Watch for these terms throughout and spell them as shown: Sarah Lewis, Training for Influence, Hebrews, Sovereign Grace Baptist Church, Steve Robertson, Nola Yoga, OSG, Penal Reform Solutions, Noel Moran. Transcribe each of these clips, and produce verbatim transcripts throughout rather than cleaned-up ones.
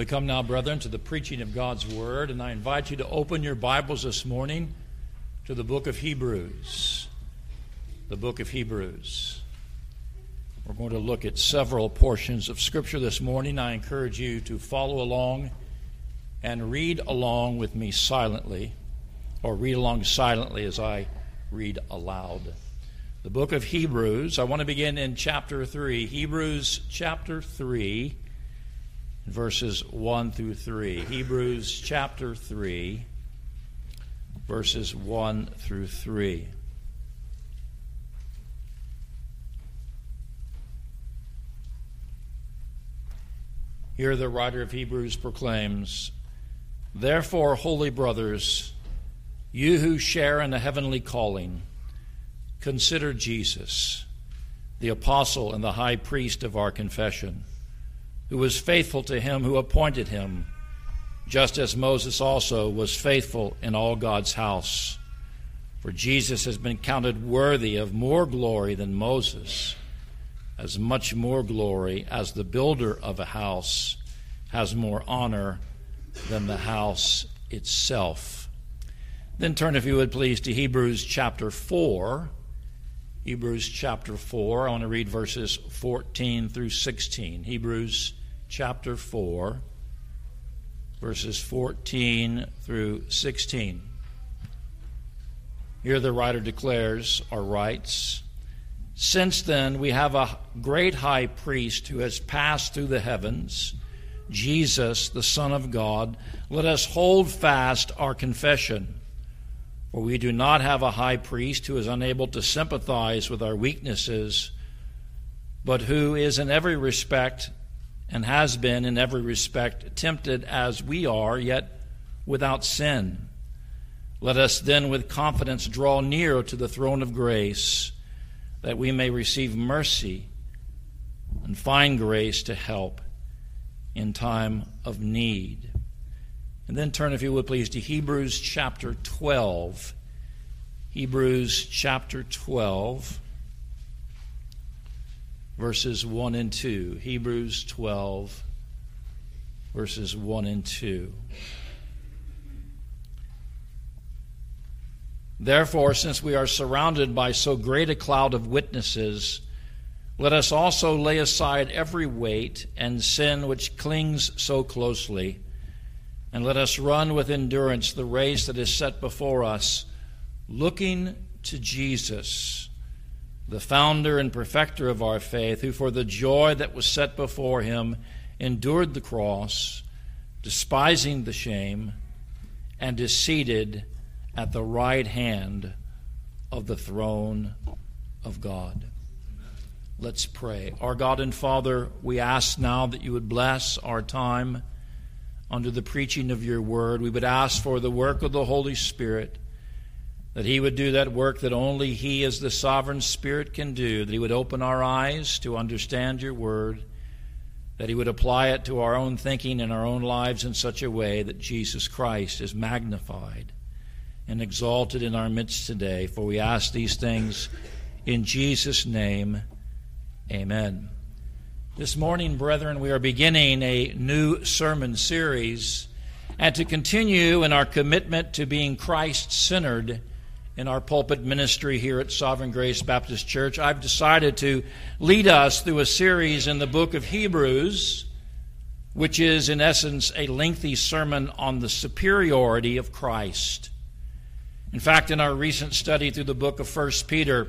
We come now, brethren, to the preaching of God's Word, and I invite you to open your Bibles this morning to the book of Hebrews. The book of Hebrews. We're going to look at several portions of Scripture this morning. I encourage you to follow along and read along with me silently, or read along silently as I read aloud. The book of Hebrews, I want to begin in chapter three, Hebrews chapter three. Verses one through three. Hebrews chapter three, verses one through three. Here the writer of Hebrews proclaims, "Therefore, holy brothers, you who share in a heavenly calling, consider Jesus, the apostle and the high priest of our confession, who was faithful to him who appointed him, just as Moses also was faithful in all God's house. For Jesus has been counted worthy of more glory than Moses, as much more glory as the builder of a house has more honor than the house itself." Then turn, if you would please, to Hebrews chapter four. Hebrews chapter four, I want to read verses fourteen through sixteen. Hebrews chapter four, verses fourteen through sixteen. Here the writer declares or writes, "Since then we have a great high priest who has passed through the heavens, Jesus, the Son of God. Let us hold fast our confession. For we do not have a high priest who is unable to sympathize with our weaknesses, but who is in every respect and has been in every respect tempted as we are, yet without sin. Let us then with confidence draw near to the throne of grace, that we may receive mercy and find grace to help in time of need." And then turn, if you would please, to Hebrews chapter twelve. Hebrews chapter twelve, verses one and two. Hebrews twelve, verses one and two. "Therefore, since we are surrounded by so great a cloud of witnesses, let us also lay aside every weight and sin which clings so closely, and let us run with endurance the race that is set before us, looking to Jesus, the founder and perfecter of our faith, who for the joy that was set before him endured the cross, despising the shame, and is seated at the right hand of the throne of God." Let's pray. Our God and Father, we ask now that you would bless our time under the preaching of your word. We would ask for the work of the Holy Spirit, that he would do that work that only he as the sovereign Spirit can do, that he would open our eyes to understand your word, that he would apply it to our own thinking and our own lives in such a way that Jesus Christ is magnified and exalted in our midst today. For we ask these things in Jesus' name. Amen. This morning, brethren, we are beginning a new sermon series, and to continue in our commitment to being Christ-centered in our pulpit ministry here at Sovereign Grace Baptist Church, I've decided to lead us through a series in the book of Hebrews, which is, in essence, a lengthy sermon on the superiority of Christ. In fact, in our recent study through the book of First Peter,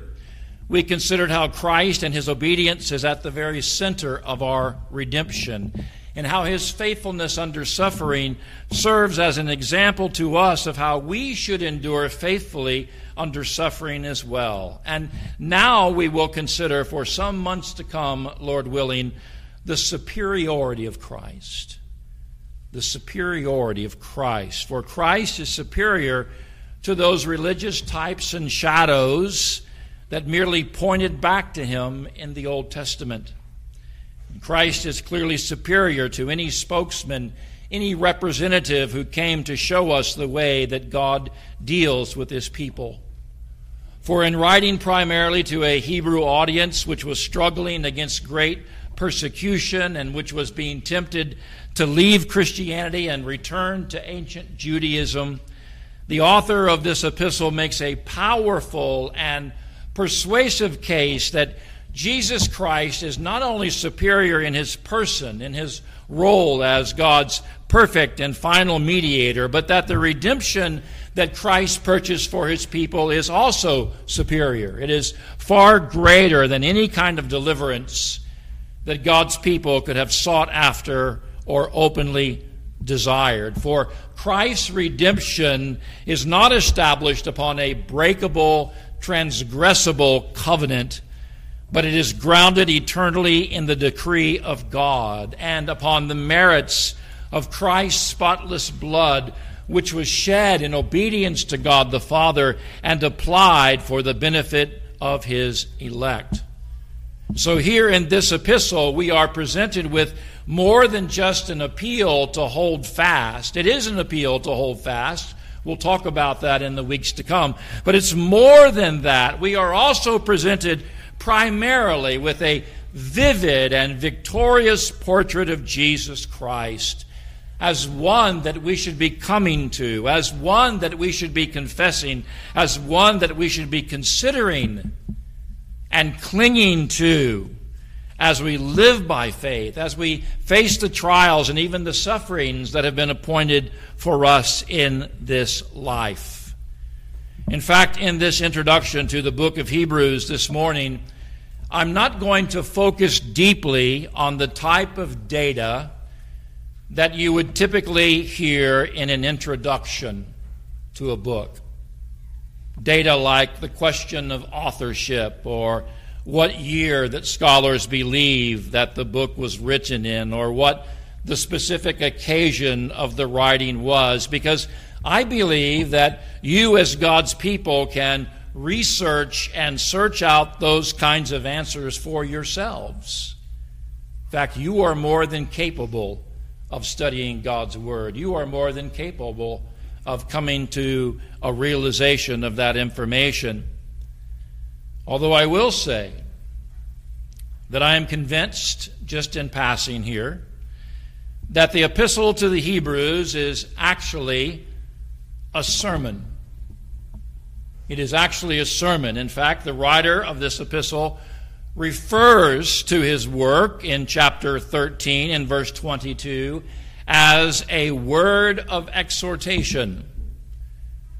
we considered how Christ and his obedience is at the very center of our redemption, and how his faithfulness under suffering serves as an example to us of how we should endure faithfully under suffering as well. And now we will consider for some months to come, Lord willing, the superiority of Christ. The superiority of Christ. For Christ is superior to those religious types and shadows that merely pointed back to him in the Old Testament. Christ is clearly superior to any spokesman, any representative who came to show us the way that God deals with his people. For in writing primarily to a Hebrew audience which was struggling against great persecution and which was being tempted to leave Christianity and return to ancient Judaism, the author of this epistle makes a powerful and persuasive case that Jesus Christ is not only superior in his person, in his role as God's perfect and final mediator, but that the redemption that Christ purchased for his people is also superior. It is far greater than any kind of deliverance that God's people could have sought after or openly desired. For Christ's redemption is not established upon a breakable, transgressible covenant, but it is grounded eternally in the decree of God and upon the merits of Christ's spotless blood, which was shed in obedience to God the Father and applied for the benefit of his elect. So here in this epistle, we are presented with more than just an appeal to hold fast. It is an appeal to hold fast. We'll talk about that in the weeks to come. But it's more than that. We are also presented primarily with a vivid and victorious portrait of Jesus Christ as one that we should be coming to, as one that we should be confessing, as one that we should be considering and clinging to as we live by faith, as we face the trials and even the sufferings that have been appointed for us in this life. In fact, in this introduction to the book of Hebrews this morning, I'm not going to focus deeply on the type of data that you would typically hear in an introduction to a book. Data like the question of authorship or what year that scholars believe that the book was written in or what the specific occasion of the writing was, because I believe that you as God's people can research and search out those kinds of answers for yourselves. In fact, you are more than capable of studying God's Word. You are more than capable of coming to a realization of that information. Although I will say that I am convinced, just in passing here, that the epistle to the Hebrews is actually a sermon. It is actually a sermon. In fact, the writer of this epistle refers to his work in chapter thirteen in verse twenty-two as a word of exhortation.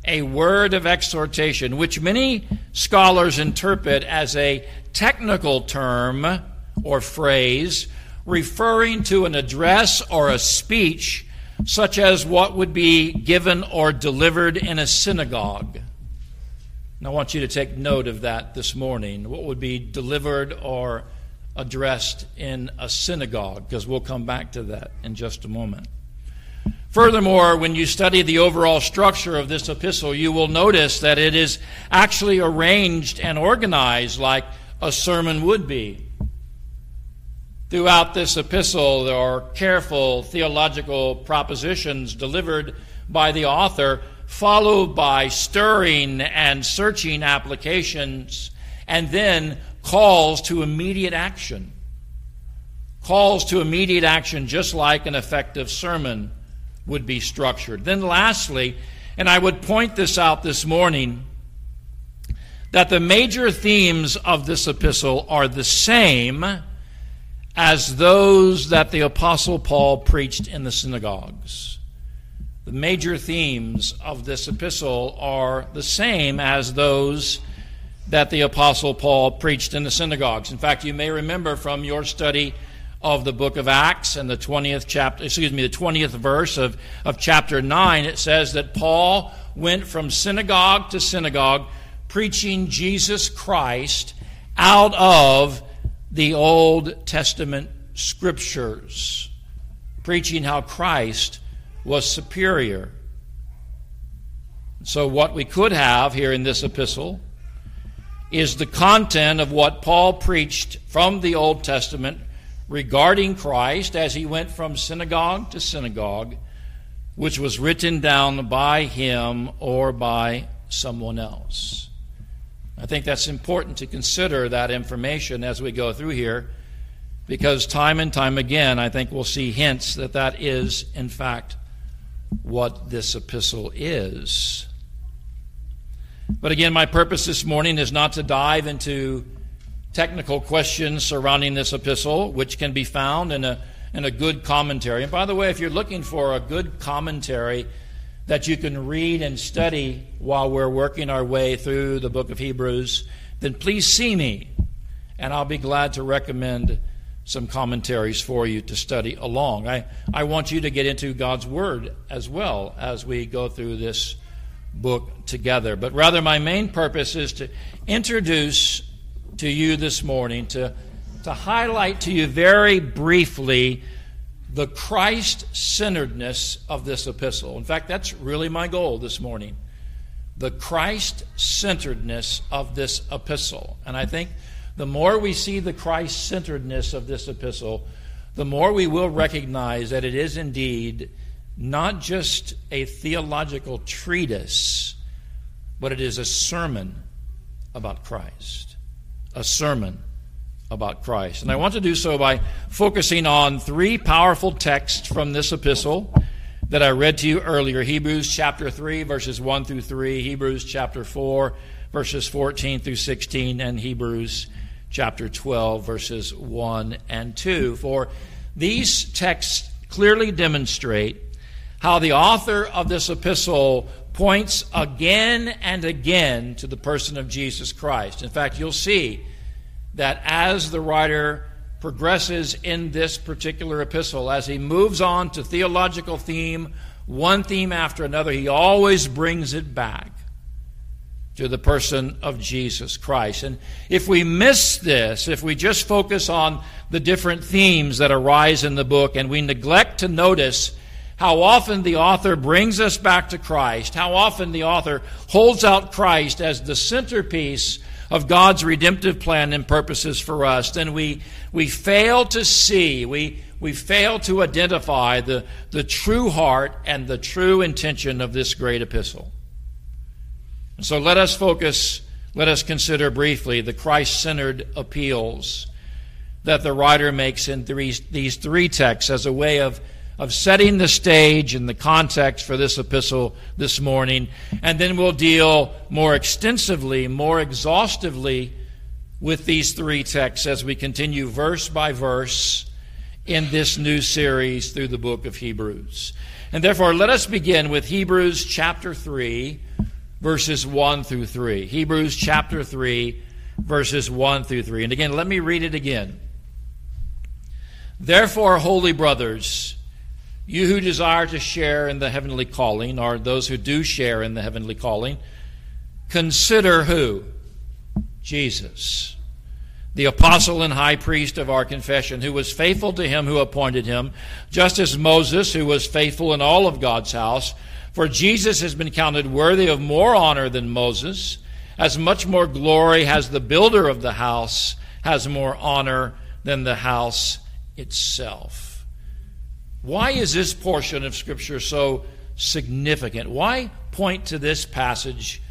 A word of exhortation, which many scholars interpret as a technical term or phrase referring to an address or a speech such as what would be given or delivered in a synagogue. And I want you to take note of that this morning, what would be delivered or addressed in a synagogue, because we'll come back to that in just a moment. Furthermore, when you study the overall structure of this epistle, you will notice that it is actually arranged and organized like a sermon would be. Throughout this epistle, there are careful theological propositions delivered by the author, followed by stirring and searching applications, and then calls to immediate action. Calls to immediate action, just like an effective sermon would be structured. Then lastly, and I would point this out this morning, that the major themes of this epistle are the same as those that the Apostle Paul preached in the synagogues. The major themes of this epistle are the same as those that the Apostle Paul preached in the synagogues. In fact, you may remember from your study of the book of Acts and the twentieth chapter, excuse me, the twentieth verse of, of chapter nine, it says that Paul went from synagogue to synagogue preaching Jesus Christ out of the Old Testament scriptures, preaching how Christ was superior. So what we could have here in this epistle is the content of what Paul preached from the Old Testament regarding Christ as he went from synagogue to synagogue, which was written down by him or by someone else. I think that's important to consider that information as we go through here, because time and time again, I think we'll see hints that that is, in fact, what this epistle is. But again, my purpose this morning is not to dive into technical questions surrounding this epistle, which can be found in a in a good commentary. And by the way, if you're looking for a good commentary that you can read and study while we're working our way through the book of Hebrews, then please see me, and I'll be glad to recommend some commentaries for you to study along. I, I want you to get into God's Word as well as we go through this book together. But rather, my main purpose is to introduce to you this morning, to, to highlight to you very briefly the Christ-centeredness of this epistle. In fact, that's really my goal this morning, the Christ-centeredness of this epistle. And I think the more we see the Christ-centeredness of this epistle, the more we will recognize that it is indeed not just a theological treatise, but it is a sermon about Christ. A sermon about Christ. And I want to do so by focusing on three powerful texts from this epistle that I read to you earlier. Hebrews chapter three, verses one through three, Hebrews chapter four, verses fourteen through sixteen, and Hebrews chapter twelve, verses one and two. For these texts clearly demonstrate how the author of this epistle points again and again to the person of Jesus Christ. In fact, you'll see that as the writer progresses in this particular epistle, as he moves on to theological theme, one theme after another, he always brings it back to the person of Jesus Christ. And if we miss this, if we just focus on the different themes that arise in the book and we neglect to notice how often the author brings us back to Christ, how often the author holds out Christ as the centerpiece of God's redemptive plan and purposes for us, then we we fail to see, we we fail to identify the, the true heart and the true intention of this great epistle. So let us focus, let us consider briefly the Christ-centered appeals that the writer makes in three, these three texts as a way of, of setting the stage and the context for this epistle this morning. And then we'll deal more extensively, more exhaustively with these three texts as we continue verse by verse in this new series through the book of Hebrews. And therefore, let us begin with Hebrews chapter three, verses one through three. Hebrews chapter three, verses one through three. And again, let me read it again. Therefore, holy brothers, you who desire to share in the heavenly calling, or those who do share in the heavenly calling, consider who? Jesus, the apostle and high priest of our confession, who was faithful to him who appointed him, just as Moses, who was faithful in all of God's house. For Jesus has been counted worthy of more honor than Moses, as much more glory has the builder of the house, has more honor than the house itself. Why is this portion of Scripture so significant? Why point to this passage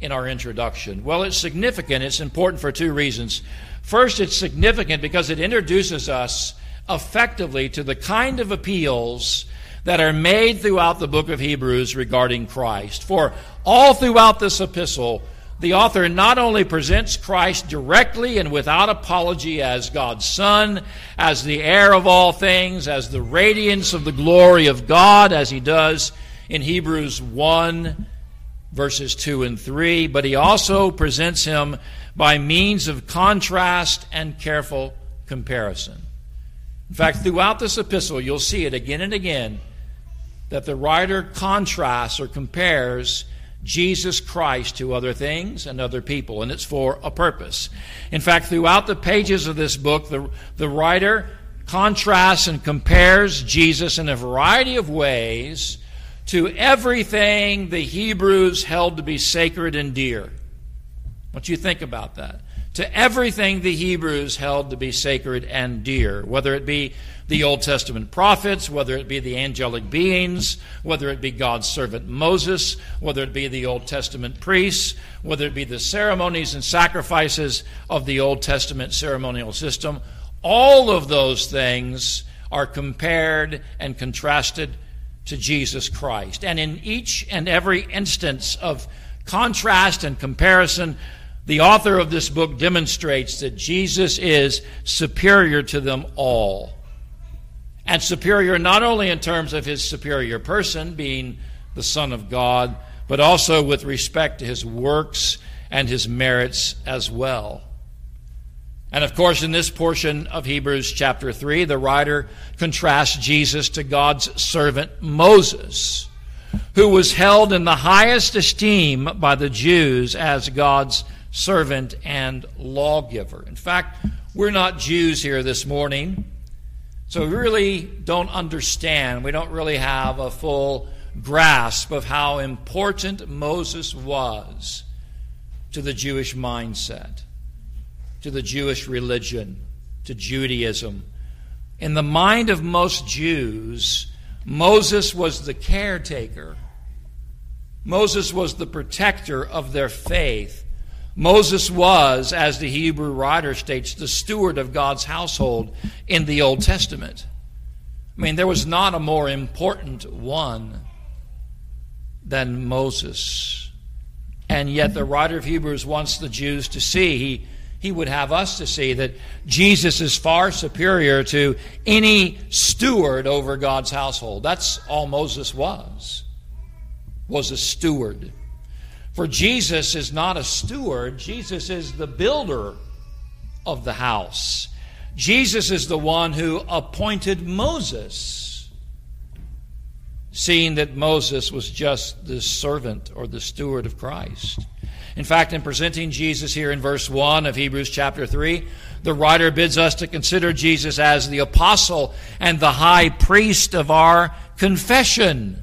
in our introduction? Well, it's significant. It's important for two reasons. First, it's significant because it introduces us effectively to the kind of appeals that are made throughout the book of Hebrews regarding Christ. For all throughout this epistle, the author not only presents Christ directly and without apology as God's Son, as the heir of all things, as the radiance of the glory of God, as he does in Hebrews one, verses two and three, but he also presents him by means of contrast and careful comparison. In fact, throughout this epistle, you'll see it again and again, that the writer contrasts or compares Jesus Christ to other things and other people, and it's for a purpose. In fact, throughout the pages of this book, the, the writer contrasts and compares Jesus in a variety of ways to everything the Hebrews held to be sacred and dear. What you think about that? To everything the Hebrews held to be sacred and dear, whether it be the Old Testament prophets, whether it be the angelic beings, whether it be God's servant Moses, whether it be the Old Testament priests, whether it be the ceremonies and sacrifices of the Old Testament ceremonial system, all of those things are compared and contrasted to Jesus Christ. And in each and every instance of contrast and comparison, the author of this book demonstrates that Jesus is superior to them all. And superior not only in terms of his superior person, being the Son of God, but also with respect to his works and his merits as well. And of course, in this portion of Hebrews chapter three, the writer contrasts Jesus to God's servant Moses, who was held in the highest esteem by the Jews as God's servant and lawgiver. In fact, we're not Jews here this morning, so we really don't understand. We don't really have a full grasp of how important Moses was to the Jewish mindset, to the Jewish religion, to Judaism. In the mind of most Jews, Moses was the caretaker. Moses was the protector of their faith. Moses was, as the Hebrew writer states, the steward of God's household in the Old Testament. I mean, there was not a more important one than Moses. And yet the writer of Hebrews wants the Jews to see, he He would have us to see, that Jesus is far superior to any steward over God's household. That's all Moses was, was a steward. For Jesus is not a steward. Jesus is the builder of the house. Jesus is the one who appointed Moses, seeing that Moses was just the servant or the steward of Christ. In fact, in presenting Jesus here in verse one of Hebrews chapter three, the writer bids us to consider Jesus as the apostle and the high priest of our confession.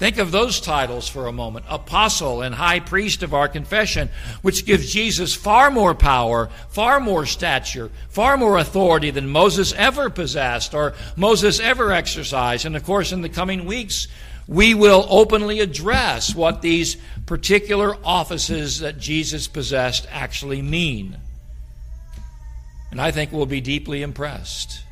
Think of those titles for a moment, apostle and high priest of our confession, which gives Jesus far more power, far more stature, far more authority than Moses ever possessed or Moses ever exercised. And of course, in the coming weeks, we will openly address what these particular offices that Jesus possessed actually mean. And I think we'll be deeply impressed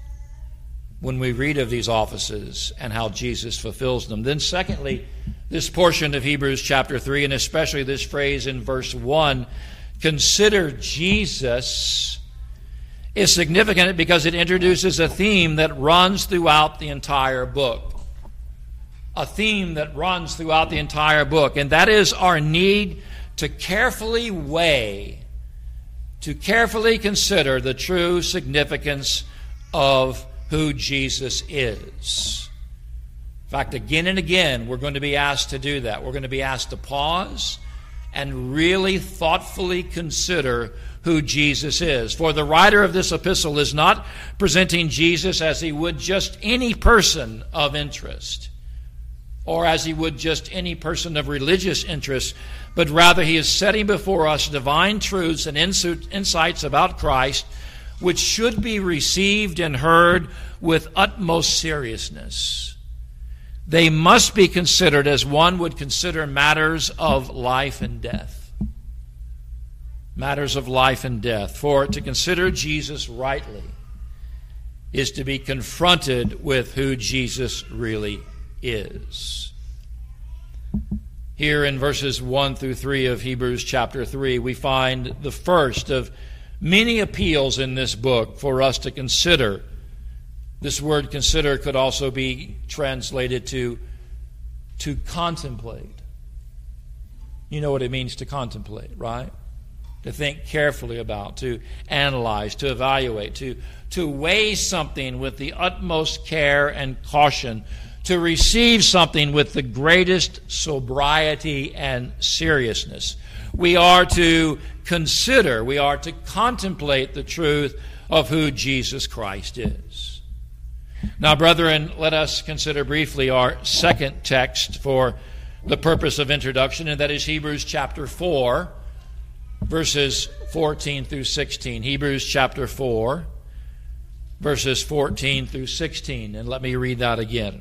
when we read of these offices and how Jesus fulfills them. Then secondly, this portion of Hebrews chapter three, and especially this phrase in verse one, consider Jesus, is significant because it introduces a theme that runs throughout the entire book. A theme that runs throughout the entire book, and that is our need to carefully weigh, to carefully consider the true significance of who Jesus is. In fact, again and again, we're going to be asked to do that. We're going to be asked to pause and really thoughtfully consider who Jesus is. For the writer of this epistle is not presenting Jesus as he would just any person of interest, or as he would just any person of religious interest, but rather he is setting before us divine truths and insights about Christ, which should be received and heard with utmost seriousness. They must be considered as one would consider matters of life and death. Matters of life and death. For to consider Jesus rightly is to be confronted with who Jesus really is. is. Here in verses one through three of Hebrews chapter three, we find the first of many appeals in this book for us to consider. This word consider could also be translated to to contemplate. You know what it means to contemplate, right? To think carefully about, to analyze, to evaluate, to, to weigh something with the utmost care and caution, to receive something with the greatest sobriety and seriousness. We are to consider, we are to contemplate the truth of who Jesus Christ is. Now, brethren, let us consider briefly our second text for the purpose of introduction, and that is Hebrews chapter four, verses fourteen through sixteen. Hebrews chapter four, verses fourteen through sixteen, and let me read that again.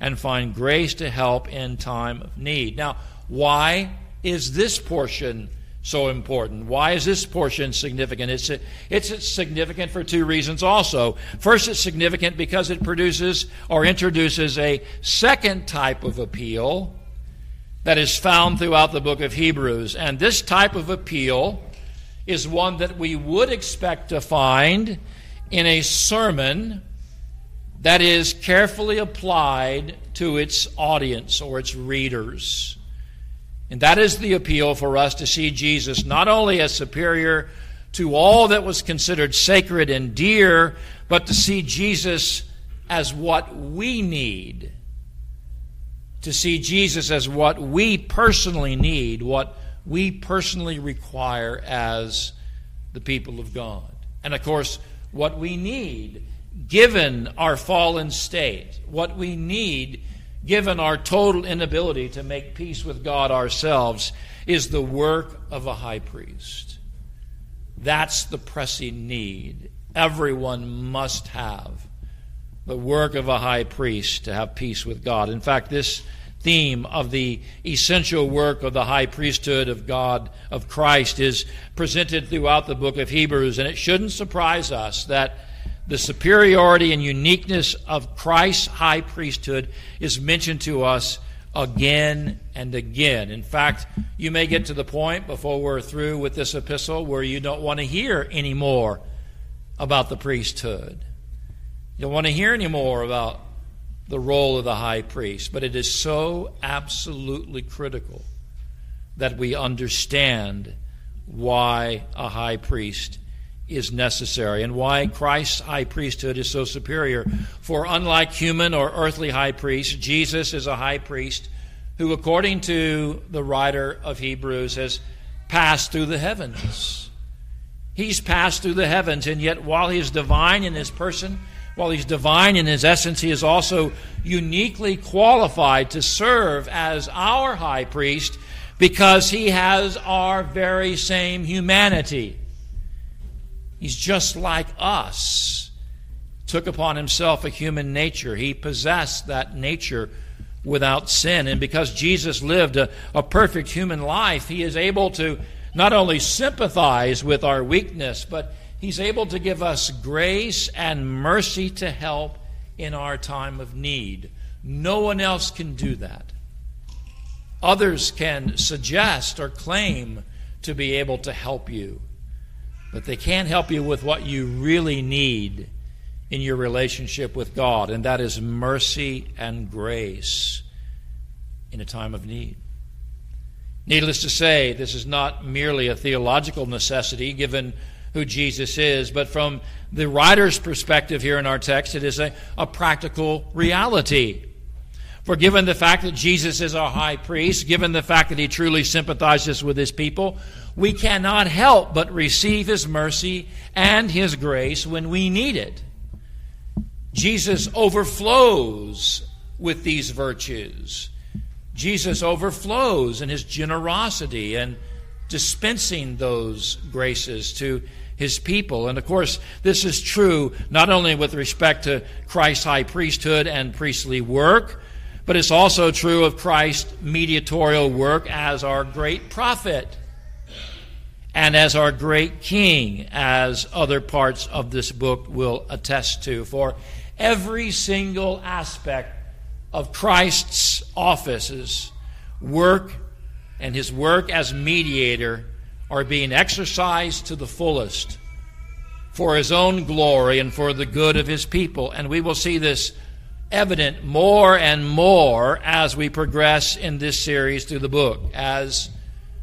and find grace to help in time of need. Now, why is this portion so important? Why is this portion significant? It's, it's significant for two reasons also. First, it's significant because it produces or introduces a second type of appeal that is found throughout the book of Hebrews. And this type of appeal is one that we would expect to find in a sermon that is carefully applied to its audience or its readers. And that is the appeal for us to see Jesus not only as superior to all that was considered sacred and dear, but to see Jesus as what we need, to see Jesus as what we personally need, what we personally require as the people of God. And of course, what we need, given our fallen state, what we need, given our total inability to make peace with God ourselves, is the work of a high priest. That's the pressing need. Everyone must have the work of a high priest to have peace with God. In fact, this theme of the essential work of the high priesthood of God, of Christ, is presented throughout the book of Hebrews, and it shouldn't surprise us that the superiority and uniqueness of Christ's high priesthood is mentioned to us again and again. In fact, you may get to the point before we're through with this epistle where you don't want to hear any more about the priesthood. You don't want to hear any more about the role of the high priest. But it is so absolutely critical that we understand why a high priest is necessary and why Christ's high priesthood is so superior. For unlike human or earthly high priests, Jesus is a high priest who, according to the writer of Hebrews, has passed through the heavens. He's passed through the heavens, and yet while he is divine in his person, while he's divine in his essence, he is also uniquely qualified to serve as our high priest because he has our very same humanity. He's just like us, took upon himself a human nature. He possessed that nature without sin. And because Jesus lived a, a perfect human life, he is able to not only sympathize with our weakness, but he's able to give us grace and mercy to help in our time of need. No one else can do that. Others can suggest or claim to be able to help you, but they can't help you with what you really need in your relationship with God, and that is mercy and grace in a time of need. Needless to say, this is not merely a theological necessity given who Jesus is, but from the writer's perspective here in our text, it is a, a practical reality. For given the fact that Jesus is our high priest, given the fact that he truly sympathizes with his people, we cannot help but receive his mercy and his grace when we need it. Jesus overflows with these virtues. Jesus overflows in his generosity and dispensing those graces to his people. And of course, this is true not only with respect to Christ's high priesthood and priestly work, but it's also true of Christ's mediatorial work as our great prophet and as our great king, as other parts of this book will attest to. For every single aspect of Christ's offices, work, and his work as mediator are being exercised to the fullest for his own glory and for the good of his people. And we will see this evident more and more as we progress in this series through the book, as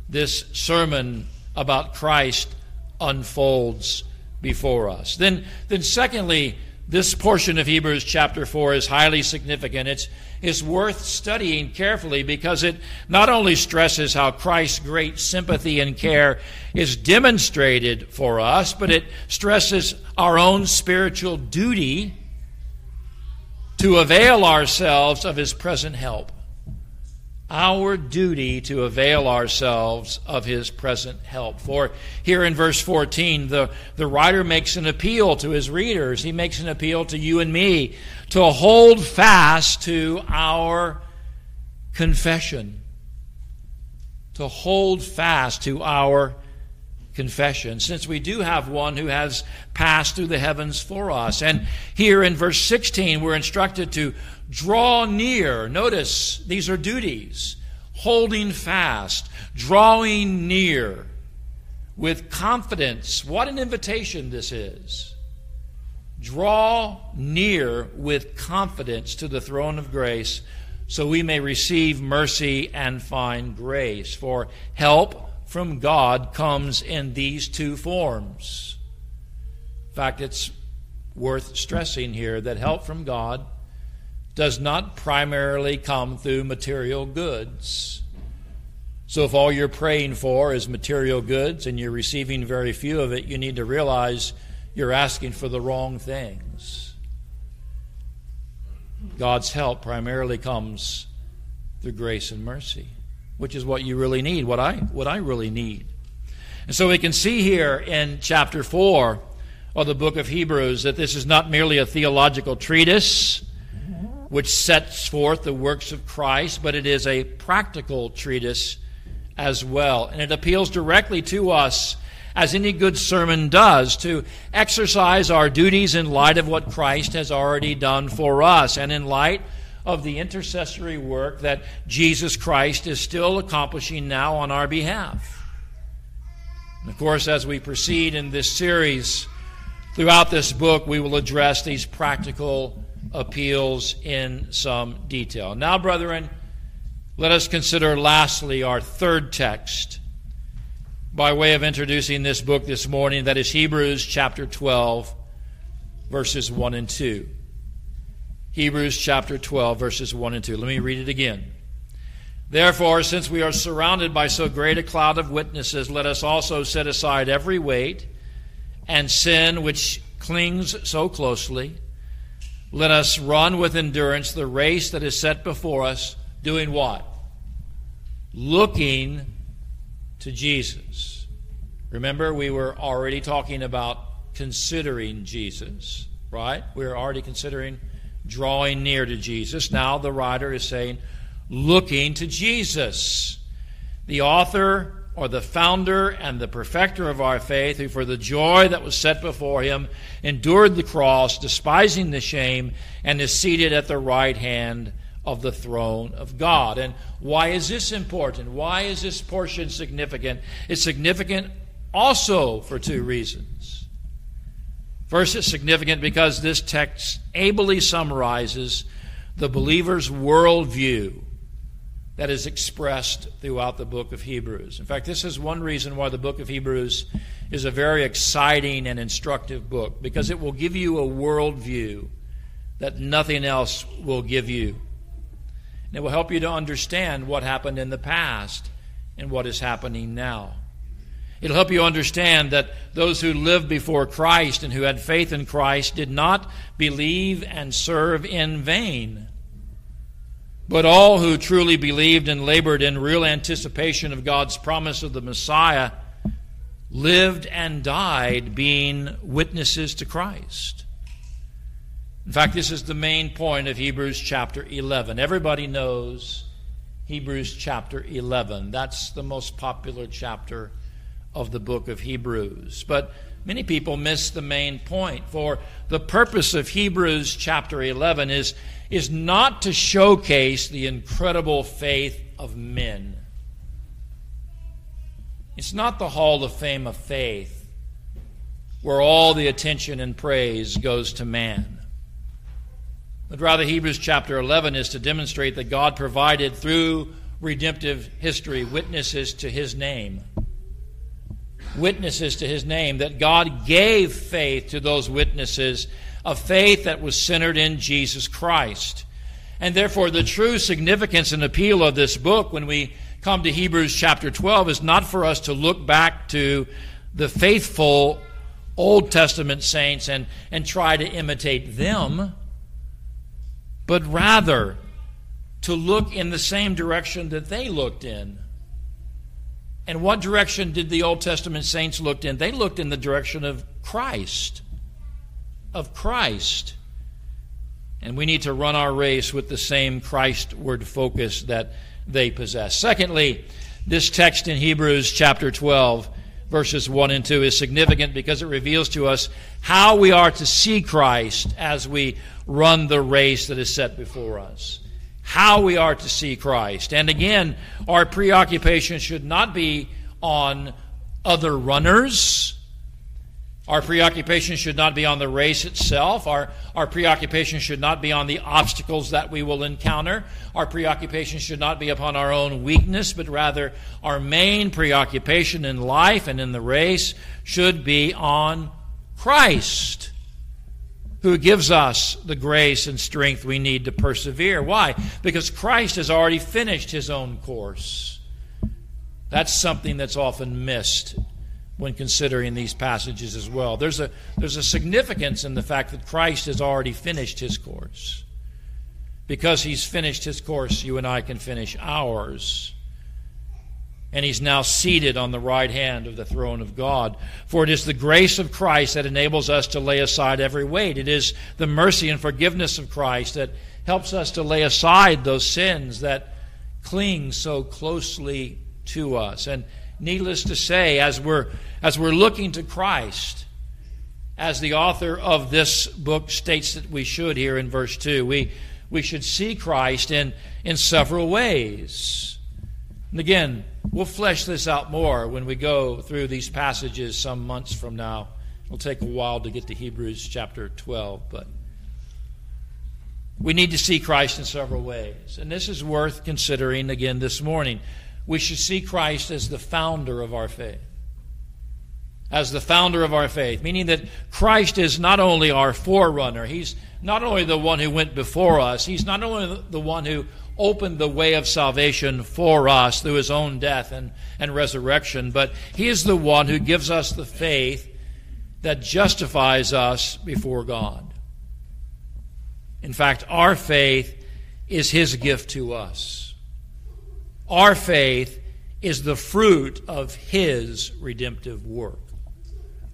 this sermon about Christ unfolds before us. Then, then secondly, This portion of Hebrews chapter four is highly significant. It's, it's worth studying carefully because it not only stresses how Christ's great sympathy and care is demonstrated for us, but it stresses our own spiritual duty to avail ourselves of His present help. Our duty to avail ourselves of His present help. For here in verse fourteen, the, the writer makes an appeal to his readers. He makes an appeal to you and me to hold fast to our confession. To hold fast to our confession, since we do have one who has passed through the heavens for us. And here in verse sixteen, we're instructed to draw near. Notice, these are duties. Holding fast, drawing near with confidence. What an invitation this is. Draw near with confidence to the throne of grace so we may receive mercy and find grace. For help from God comes in these two forms. In fact, it's worth stressing here that help from God does not primarily come through material goods. So if all you're praying for is material goods and you're receiving very few of it, you need to realize you're asking for the wrong things. God's help primarily comes through grace and mercy, which is what you really need, what I what I really need. And so we can see here in chapter four of the book of Hebrews that this is not merely a theological treatise which sets forth the works of Christ, but it is a practical treatise as well. And it appeals directly to us, as any good sermon does, to exercise our duties in light of what Christ has already done for us and in light of the intercessory work that Jesus Christ is still accomplishing now on our behalf. And of course, as we proceed in this series, throughout this book, we will address these practical appeals in some detail. Now, brethren, let us consider lastly our third text by way of introducing this book this morning, that is Hebrews chapter twelve, verses one and two. Hebrews chapter twelve, verses one and two. Let me read it again. Therefore, since we are surrounded by so great a cloud of witnesses, let us also set aside every weight and sin which clings so closely. Let us run with endurance the race that is set before us, doing what? Looking to Jesus. Remember, we were already talking about considering Jesus, right? We were already considering drawing near to Jesus. Now the writer is saying, looking to Jesus, the author or the founder and the perfecter of our faith, who for the joy that was set before him endured the cross, despising the shame, and is seated at the right hand of the throne of God. And why is this important? Why is this portion significant? It's significant also for two reasons. First, it's significant because this text ably summarizes the believer's worldview that is expressed throughout the book of Hebrews. In fact, this is one reason why the book of Hebrews is a very exciting and instructive book, because it will give you a worldview that nothing else will give you. And it will help you to understand what happened in the past and what is happening now. It'll help you understand that those who lived before Christ and who had faith in Christ did not believe and serve in vain. But all who truly believed and labored in real anticipation of God's promise of the Messiah lived and died being witnesses to Christ. In fact, this is the main point of Hebrews chapter eleven. Everybody knows Hebrews chapter eleven. That's the most popular chapter of the book of Hebrews. But many people miss the main point, for the purpose of Hebrews chapter eleven is, is not to showcase the incredible faith of men. It's not the Hall of Fame of faith where all the attention and praise goes to man. But rather, Hebrews chapter eleven is to demonstrate that God provided through redemptive history witnesses to His name. Witnesses to His name, that God gave faith to those witnesses a faith that was centered in Jesus Christ. And therefore, the true significance and appeal of this book when we come to Hebrews chapter twelve is not for us to look back to the faithful Old Testament saints and, and try to imitate them, but rather to look in the same direction that they looked in. And what direction did the Old Testament saints look in? They looked in the direction of Christ, of Christ. And we need to run our race with the same Christward focus that they possess. Secondly, this text in Hebrews chapter twelve, verses one and two is significant because it reveals to us how we are to see Christ as we run the race that is set before us. How we are to see Christ. And again, our preoccupation should not be on other runners. Our preoccupation should not be on the race itself. Our, our preoccupation should not be on the obstacles that we will encounter. Our preoccupation should not be upon our own weakness, but rather our main preoccupation in life and in the race should be on Christ, who gives us the grace and strength we need to persevere. Why? Because Christ has already finished his own course. That's something that's often missed when considering these passages as well. There's a, there's a significance in the fact that Christ has already finished his course. Because he's finished his course, you and I can finish ours. And he's now seated on the right hand of the throne of God. For it is the grace of Christ that enables us to lay aside every weight. It is the mercy and forgiveness of Christ that helps us to lay aside those sins that cling so closely to us. And needless to say, as we're, as we're looking to Christ, as the author of this book states that we should here in verse two, we, we should see Christ in, in several ways. And again, we'll flesh this out more when we go through these passages some months from now. It'll take a while to get to Hebrews chapter twelve, but we need to see Christ in several ways. And this is worth considering again this morning. We should see Christ as the founder of our faith. As the founder of our faith, meaning that Christ is not only our forerunner, he's not only the one who went before us, he's not only the one who opened the way of salvation for us through his own death and, and resurrection, but he is the one who gives us the faith that justifies us before God. In fact, our faith is his gift to us. Our faith is the fruit of his redemptive work.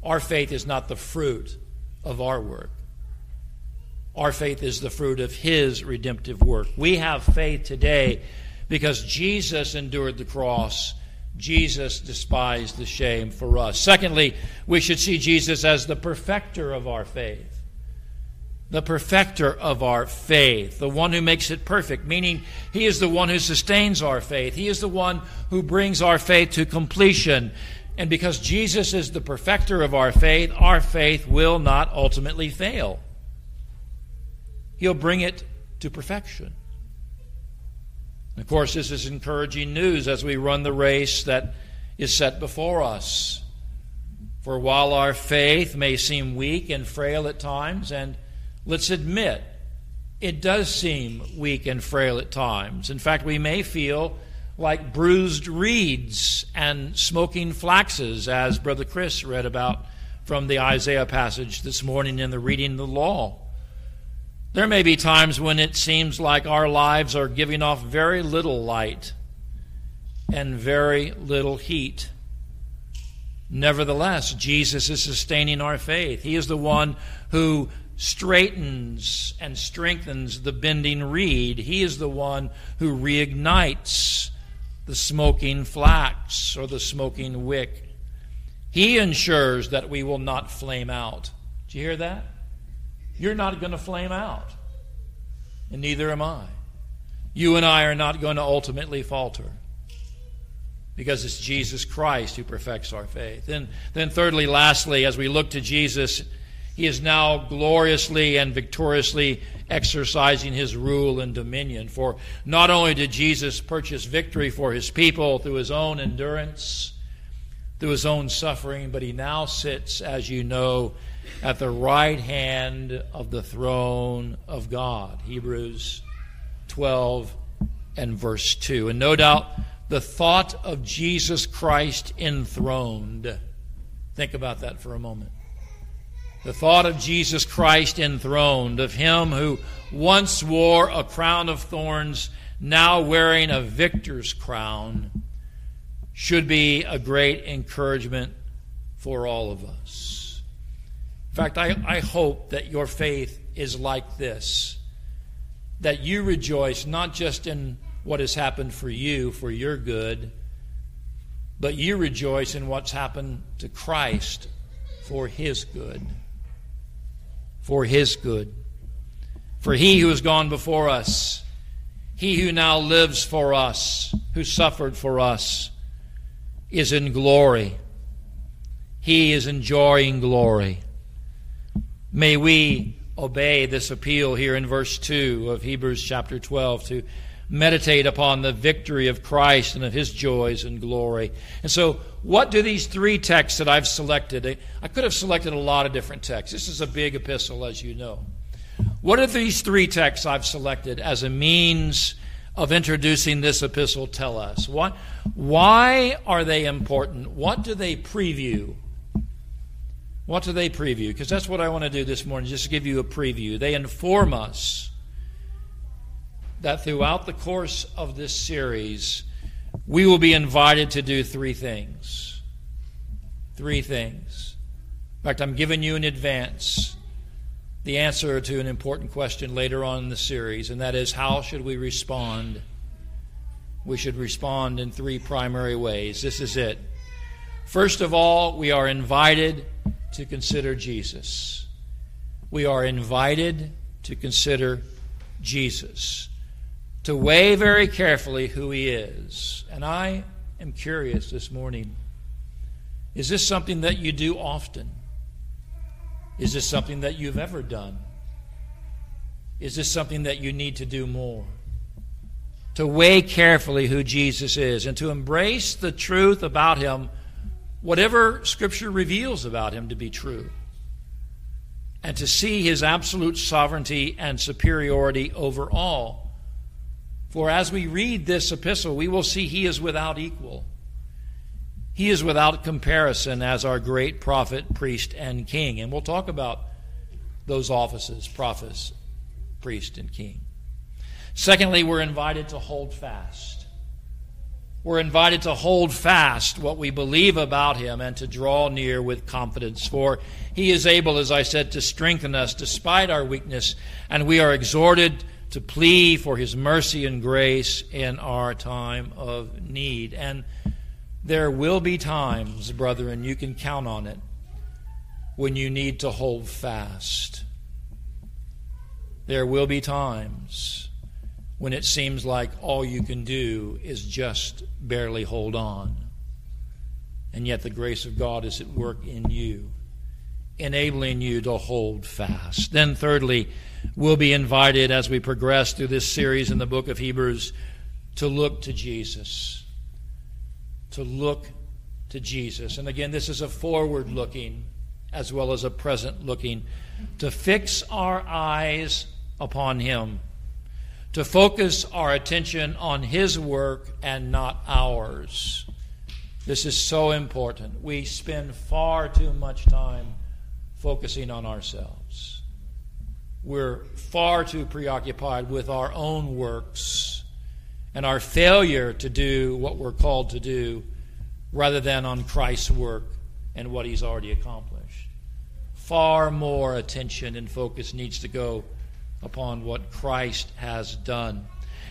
Our faith is not the fruit of our work. Our faith is the fruit of his redemptive work. We have faith today because Jesus endured the cross. Jesus despised the shame for us. Secondly, we should see Jesus as the perfecter of our faith. The perfecter of our faith, the one who makes it perfect, meaning he is the one who sustains our faith. He is the one who brings our faith to completion. And because Jesus is the perfecter of our faith, our faith will not ultimately fail. He'll bring it to perfection. And of course, this is encouraging news as we run the race that is set before us. For while our faith may seem weak and frail at times, and let's admit, it does seem weak and frail at times. In fact, we may feel like bruised reeds and smoking flaxes, as Brother Chris read about from the Isaiah passage this morning in the reading of the law. There may be times when it seems like our lives are giving off very little light and very little heat. Nevertheless, Jesus is sustaining our faith. He is the one who straightens and strengthens the bending reed. He is the one who reignites the smoking flax or the smoking wick. He ensures that we will not flame out. Did you hear that? You're not going to flame out, and neither am I. You and I are not going to ultimately falter because it's Jesus Christ who perfects our faith. And then thirdly, lastly, as we look to Jesus, he is now gloriously and victoriously exercising his rule and dominion. For not only did Jesus purchase victory for his people through his own endurance, through his own suffering, but he now sits, as you know, at the right hand of the throne of God. Hebrews twelve and verse two. And no doubt the thought of Jesus Christ enthroned. Think about that for a moment. The thought of Jesus Christ enthroned, of him who once wore a crown of thorns, now wearing a victor's crown, should be a great encouragement for all of us. In fact, I, I hope that your faith is like this, that you rejoice not just in what has happened for you, for your good, but you rejoice in what's happened to Christ for his good. For his good. For he who has gone before us, he who now lives for us, who suffered for us, is in glory. He is enjoying glory. May we obey this appeal here in verse two of Hebrews chapter twelve to meditate upon the victory of Christ and of his joys and glory. And so, what do these three texts that I've selected? I could have selected a lot of different texts. This is a big epistle, as you know. What are these three texts I've selected as a means of introducing this epistle tell us? What, why are they important? What do they preview? What do they preview? Because that's what I want to do this morning, just to give you a preview. They inform us that throughout the course of this series, we will be invited to do three things. Three things. In fact, I'm giving you in advance the answer to an important question later on in the series, and that is, how should we respond? We should respond in three primary ways. This is it. First of all, we are invited to consider Jesus. We are invited to consider Jesus. To weigh very carefully who he is. And I am curious this morning, is this something that you do often? Is this something that you've ever done? Is this something that you need to do more? To weigh carefully who Jesus is and to embrace the truth about him, whatever Scripture reveals about him to be true, and to see his absolute sovereignty and superiority over all. For as we read this epistle, we will see he is without equal. He is without comparison as our great prophet, priest, and king. And we'll talk about those offices, prophet, priest, and king. Secondly, we're invited to hold fast. We're invited to hold fast what we believe about him and to draw near with confidence. For he is able, as I said, to strengthen us despite our weakness, and we are exhorted to plead for his mercy and grace in our time of need. And there will be times, brethren, you can count on it, when you need to hold fast. There will be times when it seems like all you can do is just barely hold on. And yet the grace of God is at work in you, enabling you to hold fast. Then thirdly, we'll be invited as we progress through this series in the book of Hebrews to look to Jesus. To look to Jesus. And again, this is a forward-looking as well as a present-looking. To fix our eyes upon him. To focus our attention on his work and not ours. This is so important. We spend far too much time focusing on ourselves. We're far too preoccupied with our own works and our failure to do what we're called to do rather than on Christ's work and what he's already accomplished. Far more attention and focus needs to go upon what Christ has done.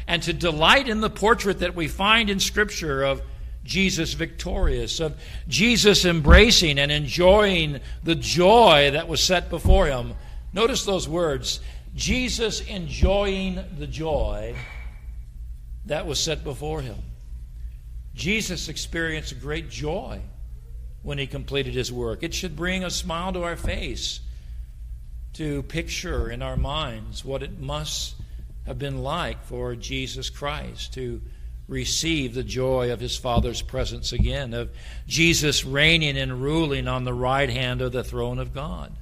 And to delight in the portrait that we find in Scripture of Jesus victorious, of Jesus embracing and enjoying the joy that was set before him. Notice those words, Jesus enjoying the joy that was set before him. Jesus experienced great joy when he completed his work. It should bring a smile to our face to picture in our minds what it must have been like for Jesus Christ to receive the joy of his Father's presence again, of Jesus reigning and ruling on the right hand of the throne of God.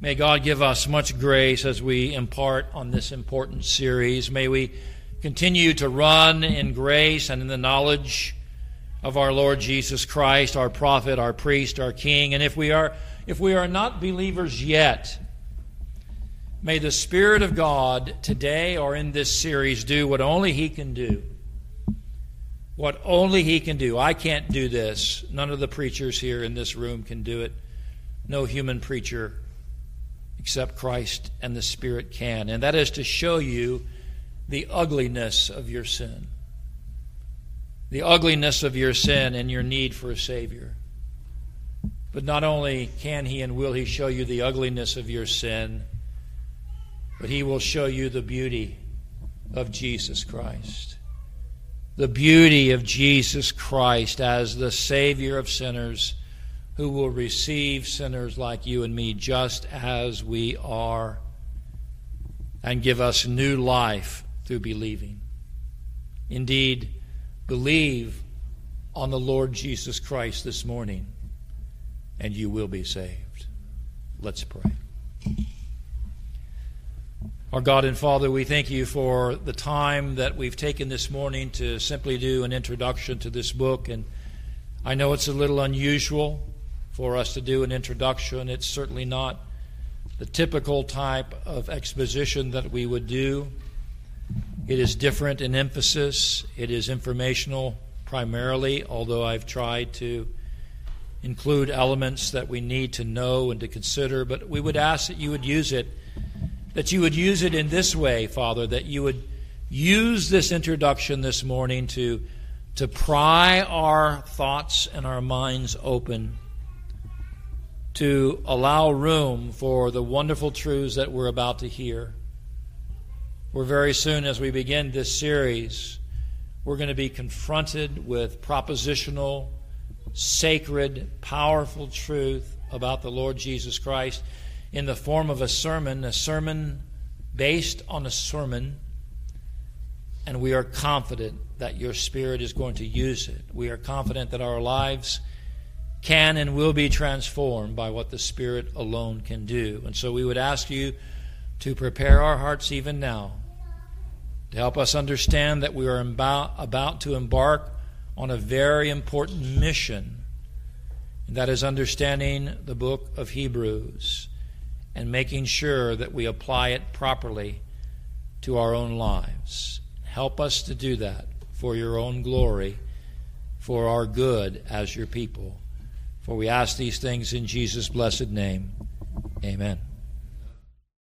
May God give us much grace as we impart on this important series. May we continue to run in grace and in the knowledge of our Lord Jesus Christ, our prophet, our priest, our king. And if we are if we are not believers yet, may the Spirit of God today or in this series do what only He can do. What only He can do. I can't do this. None of the preachers here in this room can do it. No human preacher except Christ and the Spirit can. And that is to show you the ugliness of your sin. The ugliness of your sin and your need for a Savior. But not only can He and will He show you the ugliness of your sin, but He will show you the beauty of Jesus Christ. The beauty of Jesus Christ as the Savior of sinners who will receive sinners like you and me just as we are and give us new life through believing. Indeed, believe on the Lord Jesus Christ this morning and you will be saved. Let's pray. Our God and Father, we thank you for the time that we've taken this morning to simply do an introduction to this book. And I know it's a little unusual for us to do an introduction. It's certainly not the typical type of exposition that we would do. It is different in emphasis. It is informational primarily, although I've tried to include elements that we need to know and to consider. But we would ask that you would use it That you would use it in this way, Father, that you would use this introduction this morning to, to pry our thoughts and our minds open, to allow room for the wonderful truths that we're about to hear. We're very soon, as we begin this series, we're going to be confronted with propositional, sacred, powerful truth about the Lord Jesus Christ, in the form of a sermon, a sermon based on a sermon, and we are confident that your Spirit is going to use it. We are confident that our lives can and will be transformed by what the Spirit alone can do. And so we would ask you to prepare our hearts even now, to help us understand that we are about, about to embark on a very important mission, and that is understanding the book of Hebrews, and making sure that we apply it properly to our own lives. Help us to do that for your own glory, for our good as your people. For we ask these things in Jesus' blessed name. Amen.